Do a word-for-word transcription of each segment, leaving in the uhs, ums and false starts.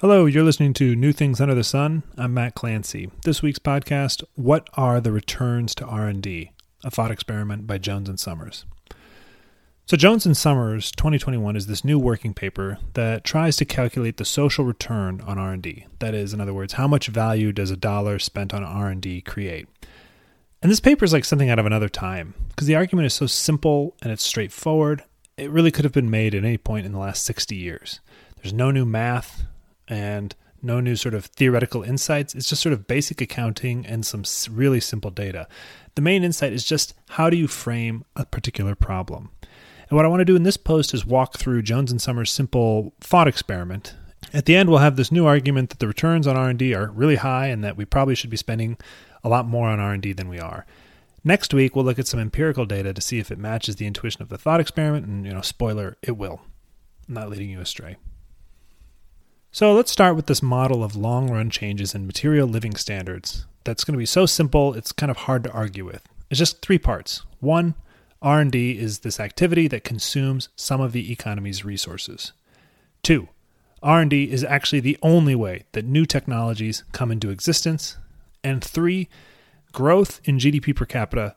Hello, you're listening to New Things Under the Sun. I'm Matt Clancy. This week's podcast, What Are the Returns to R and D? A Thought Experiment by Jones and Summers. So Jones and Summers twenty twenty-one is this new working paper that tries to calculate the social return on R and D. That is, in other words, how much value does a dollar spent on R and D create? And this paper is like something out of another time because the argument is so simple and it's straightforward. It really could have been made at any point in the last sixty years. There's no new math and no new sort of theoretical insights. It's just sort of basic accounting and some really simple data. The main insight is just how do you frame a particular problem? And what I want to do in this post is walk through Jones and Summers' simple thought experiment. At the end, we'll have this new argument that the returns on R and D are really high and that we probably should be spending a lot more on R and D than we are. Next week, we'll look at some empirical data to see if it matches the intuition of the thought experiment. And, you know, spoiler, it will. I'm not leading you astray. So let's start with this model of long-run changes in material living standards that's going to be so simple it's kind of hard to argue with. It's just three parts. One, R and D is this activity that consumes some of the economy's resources. Two, R and D is actually the only way that new technologies come into existence. And three, growth in G D P per capita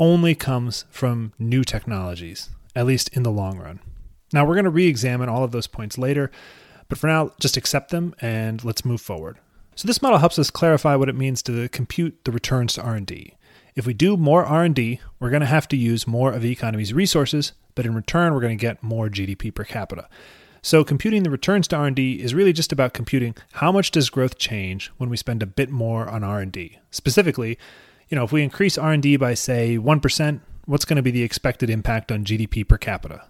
only comes from new technologies, at least in the long run. Now, we're going to re-examine all of those points later, but for now, just accept them and let's move forward. So this model helps us clarify what it means to compute the returns to R and D. If we do more R and D, we're going to have to use more of the economy's resources, but in return, we're going to get more G D P per capita. So computing the returns to R and D is really just about computing how much does growth change when we spend a bit more on R and D. Specifically, you know, if we increase R and D by, say, one percent, what's going to be the expected impact on G D P per capita?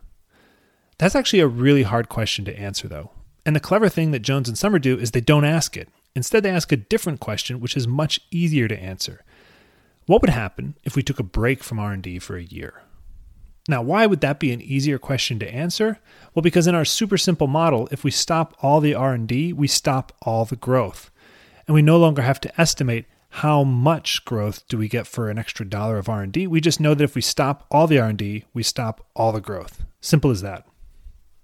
That's actually a really hard question to answer, though. And the clever thing that Jones and Summers do is they don't ask it. Instead, they ask a different question, which is much easier to answer. What would happen if we took a break from R and D for a year? Now, why would that be an easier question to answer? Well, because in our super simple model, if we stop all the R and D, we stop all the growth. And we no longer have to estimate how much growth do we get for an extra dollar of R and D. We just know that if we stop all the R and D, we stop all the growth. Simple as that.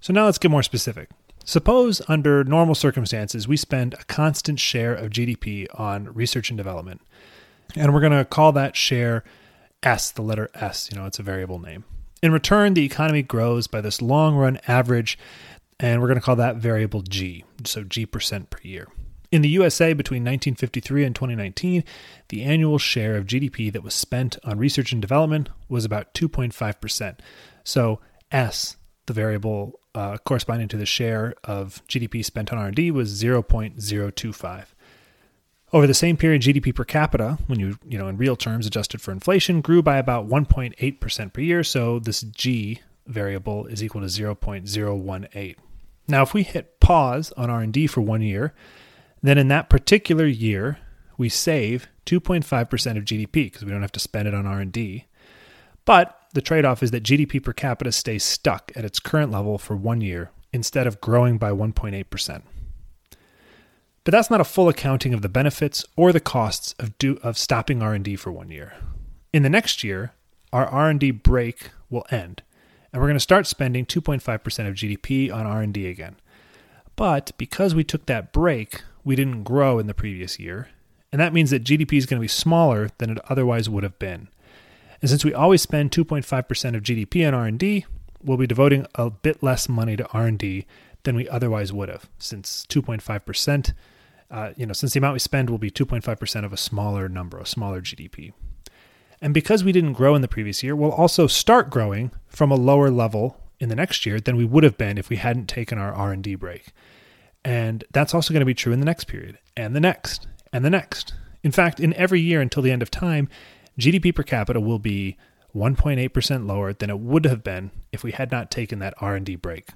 So now let's get more specific. Suppose under normal circumstances, we spend a constant share of G D P on research and development. And we're going to call that share S, the letter S, you know, it's a variable name. In return, the economy grows by this long-run average, and we're going to call that variable G, so G percent per year. In the U S A between nineteen fifty-three and twenty nineteen, the annual share of G D P that was spent on research and development was about two point five percent. So S, the variable uh, corresponding to the share of G D P spent on R and D, was zero point zero two five. Over the same period, G D P per capita, when you, you know, in real terms adjusted for inflation, grew by about one point eight percent per year. So this G variable is equal to zero point zero one eight. Now, if we hit pause on R and D for one year, then in that particular year, we save two point five percent of G D P because we don't have to spend it on R and D. But the trade-off is that G D P per capita stays stuck at its current level for one year instead of growing by one point eight percent. But that's not a full accounting of the benefits or the costs of do, of stopping R and D for one year. In the next year, our R and D break will end, and we're going to start spending two point five percent of G D P on R and D again. But because we took that break, we didn't grow in the previous year, and that means that G D P is going to be smaller than it otherwise would have been. And since we always spend two point five percent of G D P on R and D, we'll be devoting a bit less money to R and D than we otherwise would have, since two point five percent Uh, you know, since the amount we spend will be two point five percent of a smaller number, a smaller G D P. And because we didn't grow in the previous year, we'll also start growing from a lower level in the next year than we would have been if we hadn't taken our R and D break. And that's also going to be true in the next period, and the next, and the next. In fact, in every year until the end of time, G D P per capita will be one point eight percent lower than it would have been if we had not taken that R and D break.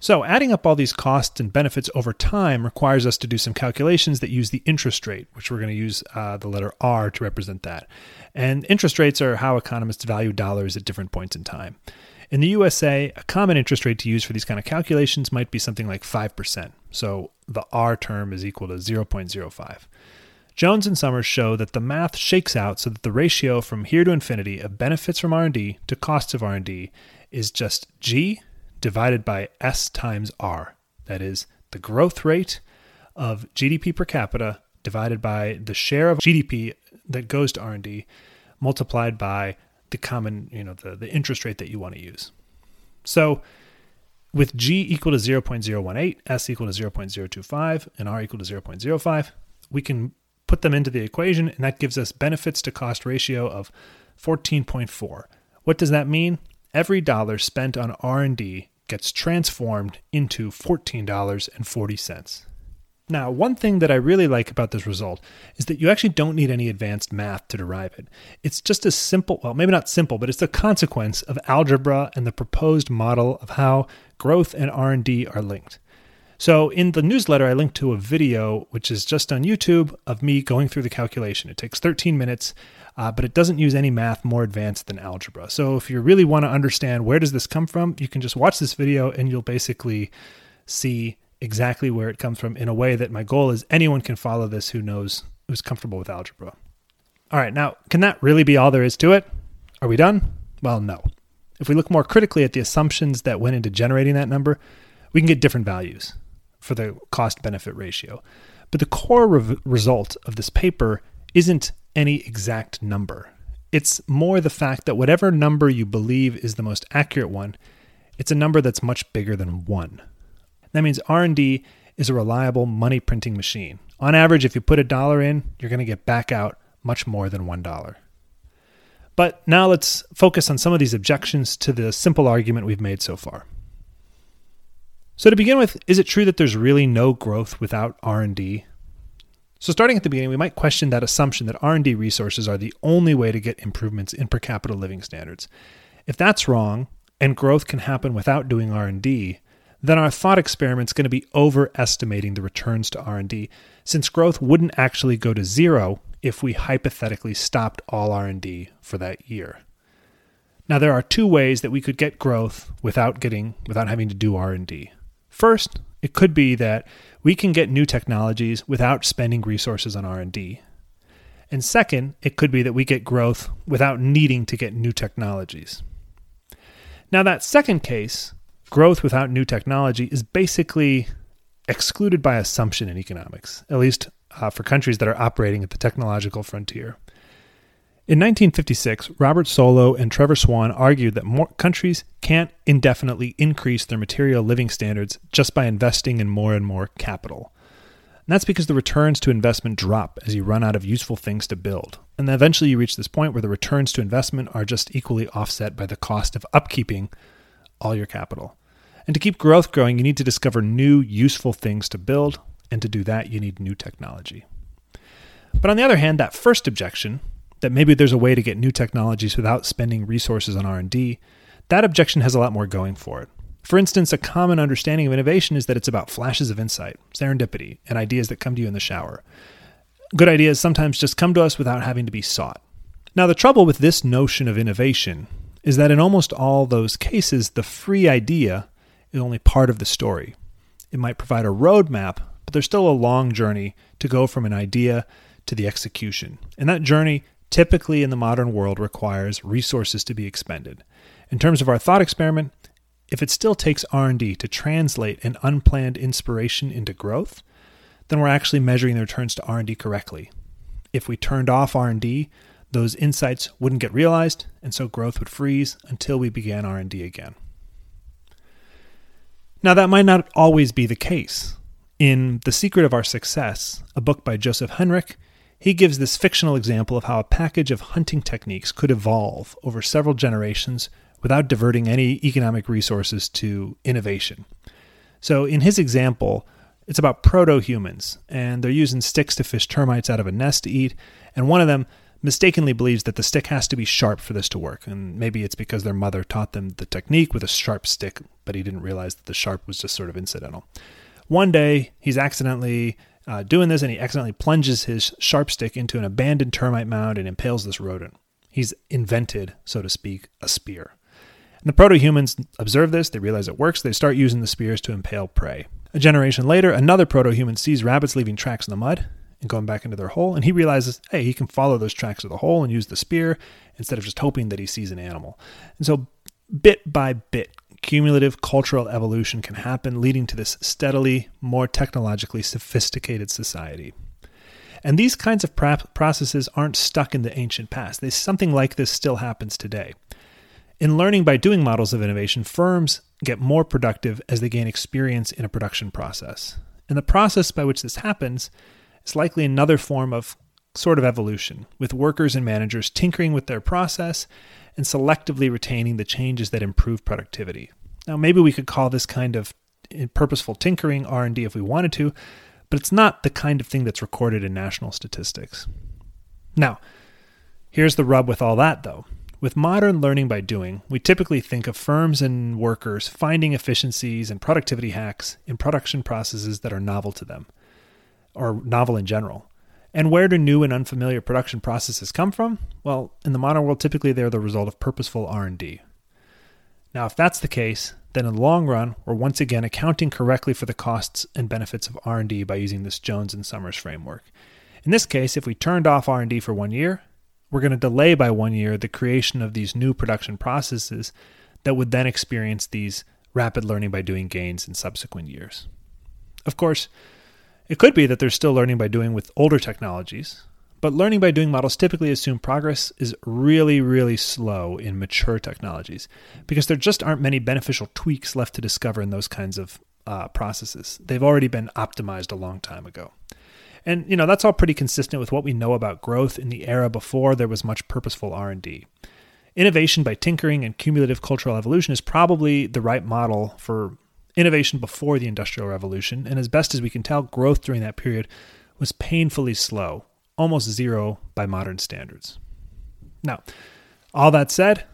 So adding up all these costs and benefits over time requires us to do some calculations that use the interest rate, which we're going to use uh, the letter R to represent that. And interest rates are how economists value dollars at different points in time. In the U S A, a common interest rate to use for these kind of calculations might be something like five percent. So the R term is equal to zero point zero five. Jones and Summers show that the math shakes out so that the ratio from here to infinity of benefits from R and D to costs of R and D is just G divided by S times R, that is, the growth rate of G D P per capita divided by the share of G D P that goes to R and D multiplied by the common, you know, the, the interest rate that you want to use. So with G equal to zero point zero one eight, S equal to zero point zero two five, and R equal to zero point zero five, we can put them into the equation, and that gives us benefits to cost ratio of fourteen point four. What does that mean? Every dollar spent on R and D gets transformed into fourteen dollars and forty cents. Now, one thing that I really like about this result is that you actually don't need any advanced math to derive it. It's just a simple, well, maybe not simple, but it's the consequence of algebra and the proposed model of how growth and R and D are linked. So in the newsletter, I linked to a video, which is just on YouTube, of me going through the calculation. It takes thirteen minutes, uh, but it doesn't use any math more advanced than algebra. So if you really want to understand where does this come from, you can just watch this video and you'll basically see exactly where it comes from in a way that my goal is anyone can follow this who knows, who's comfortable with algebra. All right, now, can that really be all there is to it? Are we done? Well, no. If we look more critically at the assumptions that went into generating that number, we can get different values for the cost-benefit ratio. But the core re- result of this paper isn't any exact number. It's more the fact that whatever number you believe is the most accurate one, it's a number that's much bigger than one. That means R and D is a reliable money printing machine. On average, if you put a dollar in, you're going to get back out much more than one dollar. But now let's focus on some of these objections to the simple argument we've made so far. So to begin with, is it true that there's really no growth without R and D? So starting at the beginning, we might question that assumption that R and D resources are the only way to get improvements in per capita living standards. If that's wrong, and growth can happen without doing R and D, then our thought experiment's going to be overestimating the returns to R and D, since growth wouldn't actually go to zero if we hypothetically stopped all R and D for that year. Now, there are two ways that we could get growth without getting without having to do R and D. First, it could be that we can get new technologies without spending resources on R and D. And second, it could be that we get growth without needing to get new technologies. Now, that second case, growth without new technology, is basically excluded by assumption in economics, at least uh, for countries that are operating at the technological frontier. In nineteen fifty-six, Robert Solow and Trevor Swan argued that more countries can't indefinitely increase their material living standards just by investing in more and more capital. And that's because the returns to investment drop as you run out of useful things to build. And then eventually you reach this point where the returns to investment are just equally offset by the cost of upkeeping all your capital. And to keep growth growing, you need to discover new, useful things to build, and to do that, you need new technology. But on the other hand, that first objection, that maybe there's a way to get new technologies without spending resources on R and D, that objection has a lot more going for it. For instance, a common understanding of innovation is that it's about flashes of insight, serendipity, and ideas that come to you in the shower. Good ideas sometimes just come to us without having to be sought. Now, the trouble with this notion of innovation is that in almost all those cases, the free idea is only part of the story. It might provide a roadmap, but there's still a long journey to go from an idea to the execution. And that journey, typically in the modern world, requires resources to be expended. In terms of our thought experiment, if it still takes R and D to translate an unplanned inspiration into growth, then we're actually measuring the returns to R and D correctly. If we turned off R and D, those insights wouldn't get realized, and so growth would freeze until we began R and D again. Now, that might not always be the case. In The Secret of Our Success, a book by Joseph Henrich, he gives this fictional example of how a package of hunting techniques could evolve over several generations without diverting any economic resources to innovation. So in his example, it's about proto-humans, and they're using sticks to fish termites out of a nest to eat, and one of them mistakenly believes that the stick has to be sharp for this to work, and maybe it's because their mother taught them the technique with a sharp stick, but he didn't realize that the sharp was just sort of incidental. One day, he's accidentally uh, doing this, and he accidentally plunges his sharp stick into an abandoned termite mound and impales this rodent. He's invented, so to speak, a spear. And the proto-humans observe this, they realize it works, they start using the spears to impale prey. A generation later, another proto-human sees rabbits leaving tracks in the mud, going back into their hole, and he realizes, hey, he can follow those tracks of the hole and use the spear instead of just hoping that he sees an animal. And so bit by bit, cumulative cultural evolution can happen, leading to this steadily more technologically sophisticated society. And these kinds of processes aren't stuck in the ancient past. They, something like this still happens today. In learning by doing models of innovation, firms get more productive as they gain experience in a production process. And the process by which this happens is likely another form of sort of evolution, with workers and managers tinkering with their process and selectively retaining the changes that improve productivity. Now, maybe we could call this kind of purposeful tinkering R and D if we wanted to, but it's not the kind of thing that's recorded in national statistics. Now, here's the rub with all that, though. With modern learning by doing, we typically think of firms and workers finding efficiencies and productivity hacks in production processes that are novel to them, or novel in general. And where do new and unfamiliar production processes come from? Well, in the modern world, typically they're the result of purposeful R and D. Now, if that's the case, then in the long run, we're once again accounting correctly for the costs and benefits of R and D by using this Jones and Summers framework. In this case, if we turned off R and D for one year, we're going to delay by one year the creation of these new production processes that would then experience these rapid learning by doing gains in subsequent years. Of course, it could be that there's still learning by doing with older technologies, but learning by doing models typically assume progress is really, really slow in mature technologies because there just aren't many beneficial tweaks left to discover in those kinds of uh, processes. They've already been optimized a long time ago. And, you know, that's all pretty consistent with what we know about growth in the era before there was much purposeful R and D. Innovation by tinkering and cumulative cultural evolution is probably the right model for innovation before the Industrial Revolution, and as best as we can tell, growth during that period was painfully slow, almost zero by modern standards. Now, all that said,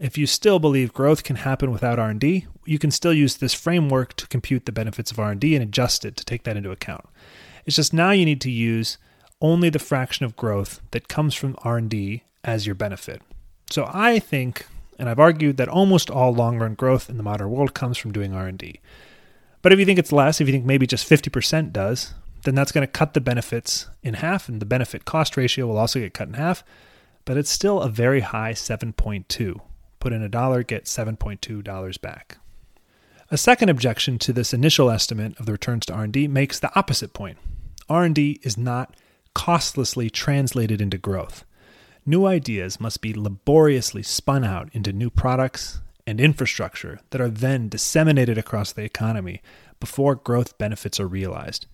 if you still believe growth can happen without R and D, you can still use this framework to compute the benefits of R and D and adjust it to take that into account. It's just now you need to use only the fraction of growth that comes from R and D as your benefit. So I think, and I've argued, that almost all long-run growth in the modern world comes from doing R and D. But if you think it's less, if you think maybe just fifty percent does, then that's going to cut the benefits in half, and the benefit-cost ratio will also get cut in half, but it's still a very high seven point two. Put in a dollar, get seven point two dollars back. A second objection to this initial estimate of the returns to R and D makes the opposite point. R and D is not costlessly translated into growth. New ideas must be laboriously spun out into new products and infrastructure that are then disseminated across the economy before growth benefits are realized.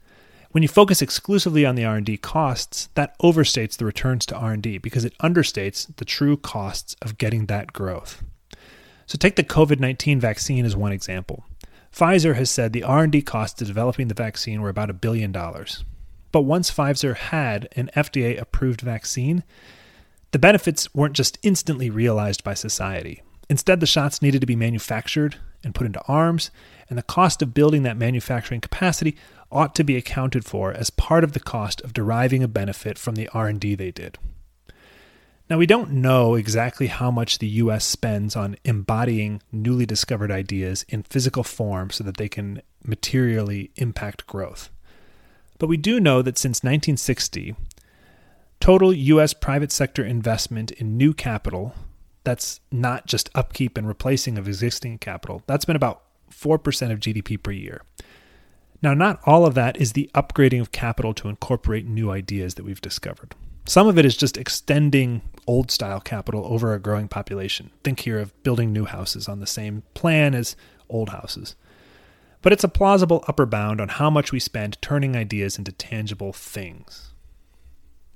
When you focus exclusively on the R and D costs, that overstates the returns to R and D because it understates the true costs of getting that growth. So take the COVID nineteen vaccine as one example. Pfizer has said the R and D costs to developing the vaccine were about a billion dollars. But once Pfizer had an F D A-approved vaccine, the benefits weren't just instantly realized by society. Instead, the shots needed to be manufactured and put into arms, and the cost of building that manufacturing capacity ought to be accounted for as part of the cost of deriving a benefit from the R and D they did. Now, we don't know exactly how much the U S spends on embodying newly discovered ideas in physical form so that they can materially impact growth. But we do know that since nineteen sixty, total U S private sector investment in new capital, that's not just upkeep and replacing of existing capital, that's been about four percent of G D P per year. Now, not all of that is the upgrading of capital to incorporate new ideas that we've discovered. Some of it is just extending old-style capital over a growing population. Think here of building new houses on the same plan as old houses. But it's a plausible upper bound on how much we spend turning ideas into tangible things.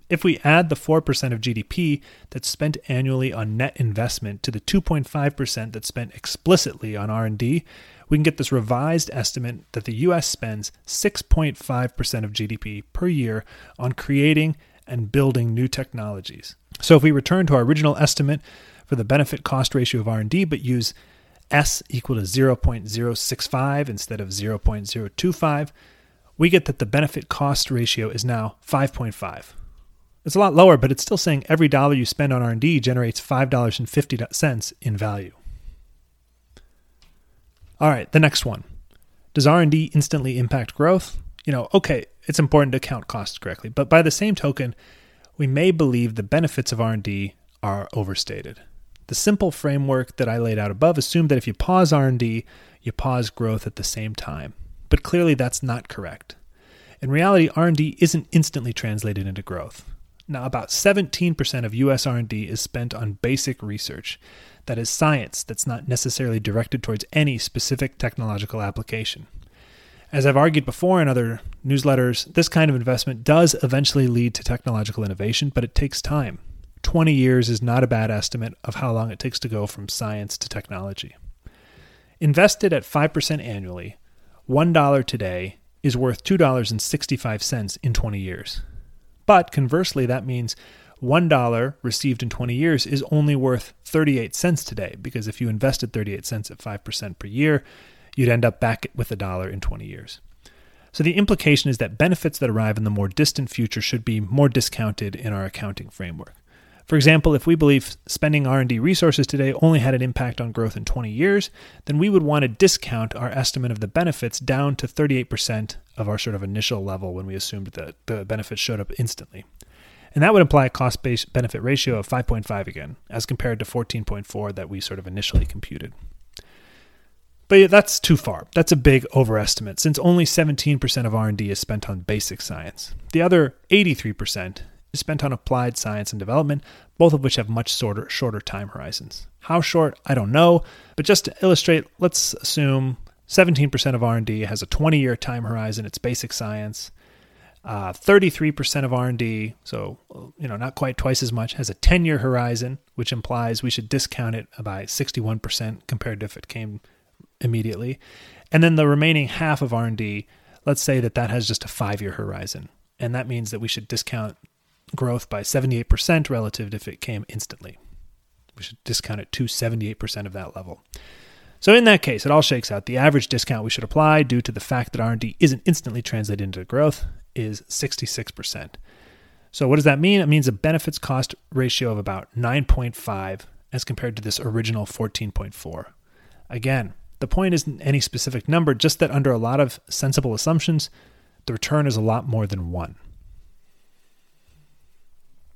If we add the four percent of G D P that's spent annually on net investment to the two point five percent that's spent explicitly on R and D, we can get this revised estimate that the U S spends six point five percent of G D P per year on creating and building new technologies. So if we return to our original estimate for the benefit-cost ratio of R and D, but use S equal to zero point zero six five instead of zero point zero two five, we get that the benefit-cost ratio is now five point five. It's a lot lower, but it's still saying every dollar you spend on R and D generates five dollars and fifty cents in value. All right, the next one. Does R and D instantly impact growth? You know, okay, it's important to count costs correctly, but by the same token, we may believe the benefits of R and D are overstated. The simple framework that I laid out above assumed that if you pause R and D, you pause growth at the same time. But clearly that's not correct. In reality, R and D isn't instantly translated into growth. Now, about seventeen percent of U S R and D is spent on basic research. That is science that's not necessarily directed towards any specific technological application. As I've argued before in other newsletters, this kind of investment does eventually lead to technological innovation, but it takes time. twenty years is not a bad estimate of how long it takes to go from science to technology. Invested at five percent annually, one dollar today is worth two dollars and sixty-five cents in twenty years. But conversely, that means one dollar received in twenty years is only worth thirty-eight cents today, because if you invested thirty-eight cents at five percent per year, you'd end up back with a dollar in twenty years. So the implication is that benefits that arrive in the more distant future should be more discounted in our accounting framework. For example, if we believe spending R and D resources today only had an impact on growth in twenty years, then we would want to discount our estimate of the benefits down to thirty-eight percent of our sort of initial level when we assumed that the benefits showed up instantly. And that would imply a cost-benefit ratio of five point five again, as compared to fourteen point four that we sort of initially computed. But that's too far. That's a big overestimate, since only seventeen percent of R and D is spent on basic science. The other eighty-three percent is spent on applied science and development, both of which have much shorter, shorter time horizons. How short? I don't know. But just to illustrate, let's assume seventeen percent of R and D has a twenty-year time horizon. It's basic science. Uh, thirty-three percent of R and D, so you know, not quite twice as much, has a ten-year horizon, which implies we should discount it by sixty-one percent compared to if it came immediately. And then the remaining half of R and D, let's say that that has just a five-year horizon, and that means that we should discount growth by seventy-eight percent relative to if it came instantly. We should discount it to seventy-eight percent of that level. So in that case, it all shakes out. The average discount we should apply due to the fact that R and D isn't instantly translated into growth is sixty-six percent. So what does that mean? It means a benefits cost ratio of about nine point five as compared to this original fourteen point four. Again, the point isn't any specific number, just that under a lot of sensible assumptions, the return is a lot more than one.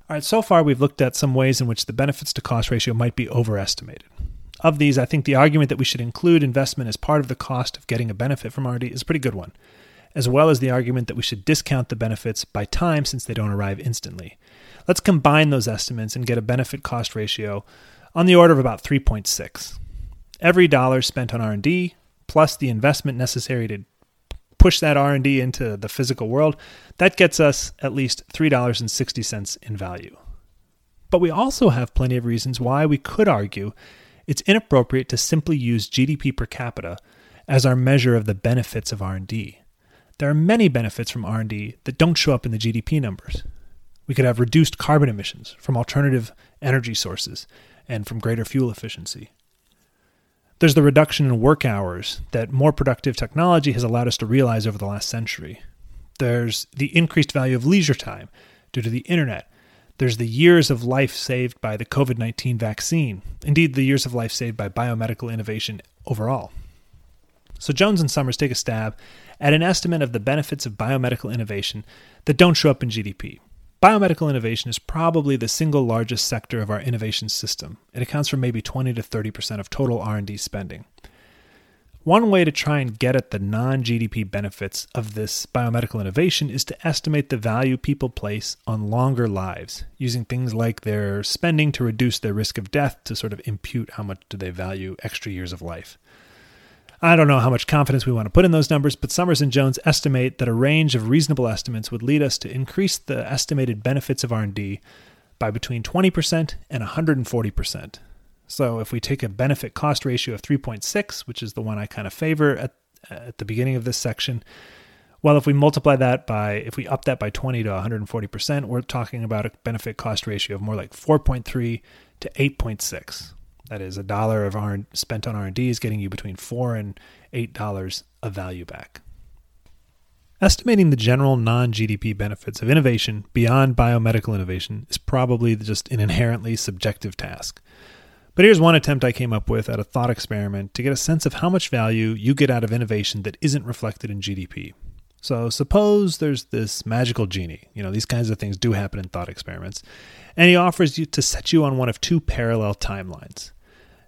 All right, so far we've looked at some ways in which the benefits to cost ratio might be overestimated. Of these, I think the argument that we should include investment as part of the cost of getting a benefit from R and D is a pretty good one, as well as the argument that we should discount the benefits by time since they don't arrive instantly. Let's combine those estimates and get a benefit-cost ratio on the order of about three point six. Every dollar spent on R and D, plus the investment necessary to push that R and D into the physical world, that gets us at least three dollars and sixty cents in value. But we also have plenty of reasons why we could argue it's inappropriate to simply use G D P per capita as our measure of the benefits of R and D. There are many benefits from R and D that don't show up in the G D P numbers. We could have reduced carbon emissions from alternative energy sources and from greater fuel efficiency. There's the reduction in work hours that more productive technology has allowed us to realize over the last century. There's the increased value of leisure time due to the internet. There's the years of life saved by the COVID nineteen vaccine. Indeed, the years of life saved by biomedical innovation overall. So Jones and Summers take a stab at an estimate of the benefits of biomedical innovation that don't show up in G D P. Biomedical innovation is probably the single largest sector of our innovation system. It accounts for maybe twenty to thirty percent of total R and D spending. One way to try and get at the non-G D P benefits of this biomedical innovation is to estimate the value people place on longer lives, using things like their spending to reduce their risk of death to sort of impute how much do they value extra years of life. I don't know how much confidence we want to put in those numbers, but Summers and Jones estimate that a range of reasonable estimates would lead us to increase the estimated benefits of R and D by between twenty percent and one hundred forty percent. So if we take a benefit cost ratio of three point six, which is the one I kind of favor at, at the beginning of this section, well, if we multiply that by, if we up that by twenty to one hundred forty percent, we're talking about a benefit cost ratio of more like four point three to eight point six. That is, a dollar of R- spent on R and D is getting you between four and eight dollars of value back. Estimating the general non-G D P benefits of innovation beyond biomedical innovation is probably just an inherently subjective task. But here's one attempt I came up with at a thought experiment to get a sense of how much value you get out of innovation that isn't reflected in G D P. So suppose there's this magical genie. You know, these kinds of things do happen in thought experiments. And he offers you to set you on one of two parallel timelines.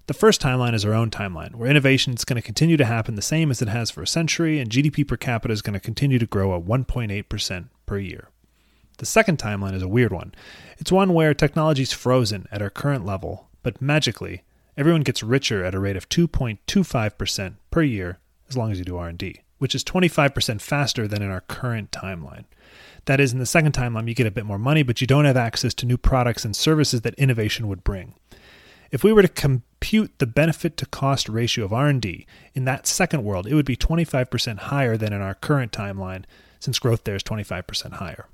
The first timeline is our own timeline, where innovation is going to continue to happen the same as it has for a century, and G D P per capita is going to continue to grow at one point eight percent per year. The second timeline is a weird one. It's one where technology's frozen at our current level, but magically, everyone gets richer at a rate of two point two five percent per year as long as you do R and D, which is twenty-five percent faster than in our current timeline. That is, in the second timeline, you get a bit more money, but you don't have access to new products and services that innovation would bring. If we were to compute the benefit-to-cost ratio of R and D in that second world, it would be twenty-five percent higher than in our current timeline, since growth there is twenty-five percent higher.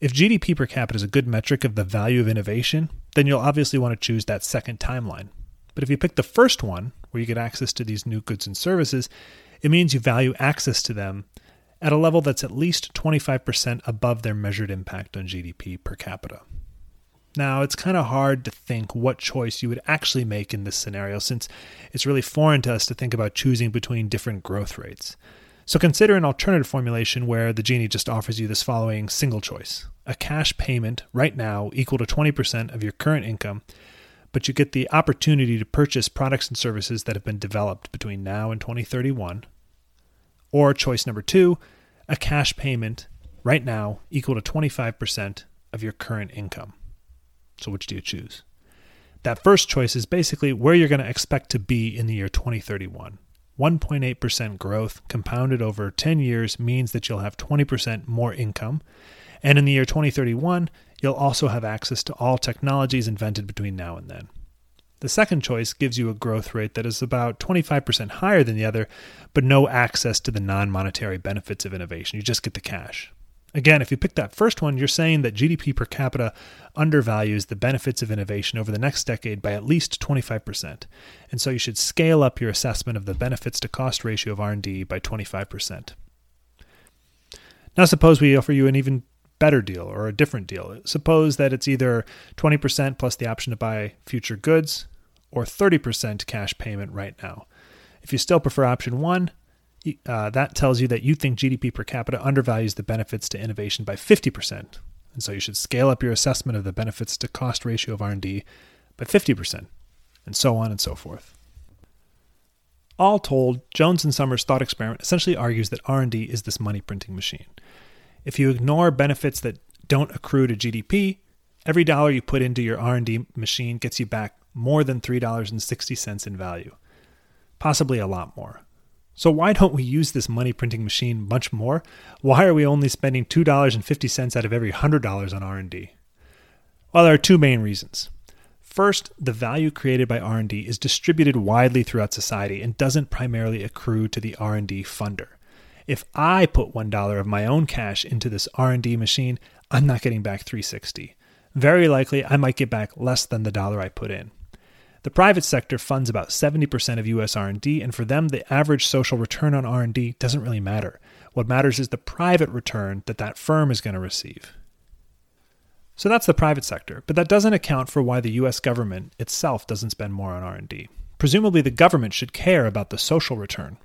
If G D P per capita is a good metric of the value of innovation, then you'll obviously want to choose that second timeline. But if you pick the first one, where you get access to these new goods and services, it means you value access to them at a level that's at least twenty-five percent above their measured impact on G D P per capita. Now, it's kind of hard to think what choice you would actually make in this scenario, since it's really foreign to us to think about choosing between different growth rates. So consider an alternative formulation where the genie just offers you this following single choice: a cash payment right now equal to twenty percent of your current income, but you get the opportunity to purchase products and services that have been developed between now and twenty thirty-one. Or choice number two, a cash payment right now equal to twenty-five percent of your current income. So which do you choose? That first choice is basically where you're going to expect to be in the year twenty thirty-one. one point eight percent growth compounded over ten years means that you'll have twenty percent more income. And in the year twenty thirty-one, you'll also have access to all technologies invented between now and then. The second choice gives you a growth rate that is about twenty-five percent higher than the other, but no access to the non-monetary benefits of innovation. You just get the cash. Again, if you pick that first one, you're saying that G D P per capita undervalues the benefits of innovation over the next decade by at least twenty-five percent. And so you should scale up your assessment of the benefits to cost ratio of R and D by twenty-five percent. Now suppose we offer you an even better deal or a different deal. Suppose that it's either twenty percent plus the option to buy future goods or thirty percent cash payment right now. If you still prefer option one, Uh, that tells you that you think G D P per capita undervalues the benefits to innovation by fifty percent. And so you should scale up your assessment of the benefits to cost ratio of R and D by fifty percent, and so on and so forth. All told, Jones and Summers' thought experiment essentially argues that R and D is this money printing machine. If you ignore benefits that don't accrue to G D P, every dollar you put into your R and D machine gets you back more than three dollars and sixty cents in value, possibly a lot more. So why don't we use this money printing machine much more? Why are we only spending two dollars and fifty cents out of every one hundred dollars on R and D? Well, there are two main reasons. First, the value created by R and D is distributed widely throughout society and doesn't primarily accrue to the R and D funder. If I put one dollar of my own cash into this R and D machine, I'm not getting back three dollars and sixty cents. Very likely, I might get back less than the dollar I put in. The private sector funds about seventy percent of U S R and D, and for them, the average social return on R and D doesn't really matter. What matters is the private return that that firm is going to receive. So that's the private sector, but that doesn't account for why the U S government itself doesn't spend more on R and D. Presumably, the government should care about the social return.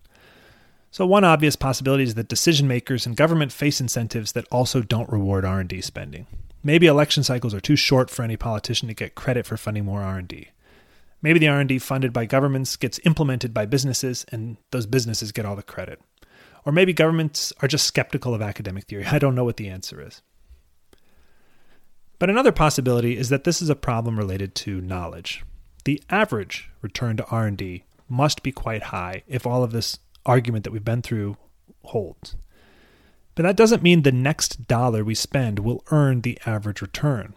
So one obvious possibility is that decision makers and government face incentives that also don't reward R and D spending. Maybe election cycles are too short for any politician to get credit for funding more R and D. Maybe the R and D funded by governments gets implemented by businesses, and those businesses get all the credit. Or maybe governments are just skeptical of academic theory. I don't know what the answer is. But another possibility is that this is a problem related to knowledge. The average return to R and D must be quite high if all of this argument that we've been through holds. But that doesn't mean the next dollar we spend will earn the average return.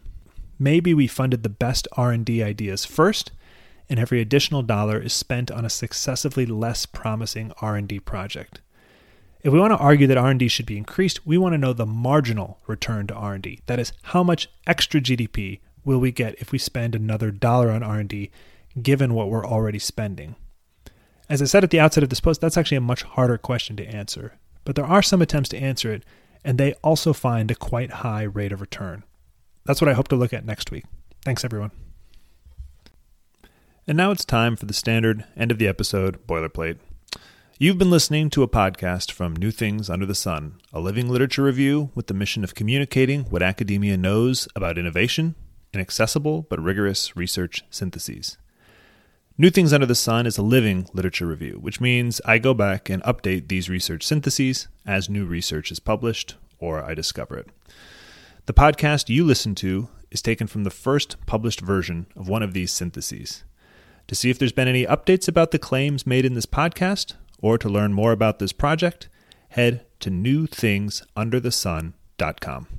Maybe we funded the best R and D ideas first, and every additional dollar is spent on a successively less promising R and D project. If we want to argue that R and D should be increased, we want to know the marginal return to R and D. That is, how much extra G D P will we get if we spend another dollar on R and D, given what we're already spending? As I said at the outset of this post, that's actually a much harder question to answer. But there are some attempts to answer it, and they also find a quite high rate of return. That's what I hope to look at next week. Thanks, everyone. And now it's time for the standard end of the episode boilerplate. You've been listening to a podcast from New Things Under the Sun, a living literature review with the mission of communicating what academia knows about innovation in accessible but rigorous research syntheses. New Things Under the Sun is a living literature review, which means I go back and update these research syntheses as new research is published or I discover it. The podcast you listen to is taken from the first published version of one of these syntheses. To see if there's been any updates about the claims made in this podcast, or to learn more about this project, head to new things under the sun dot com.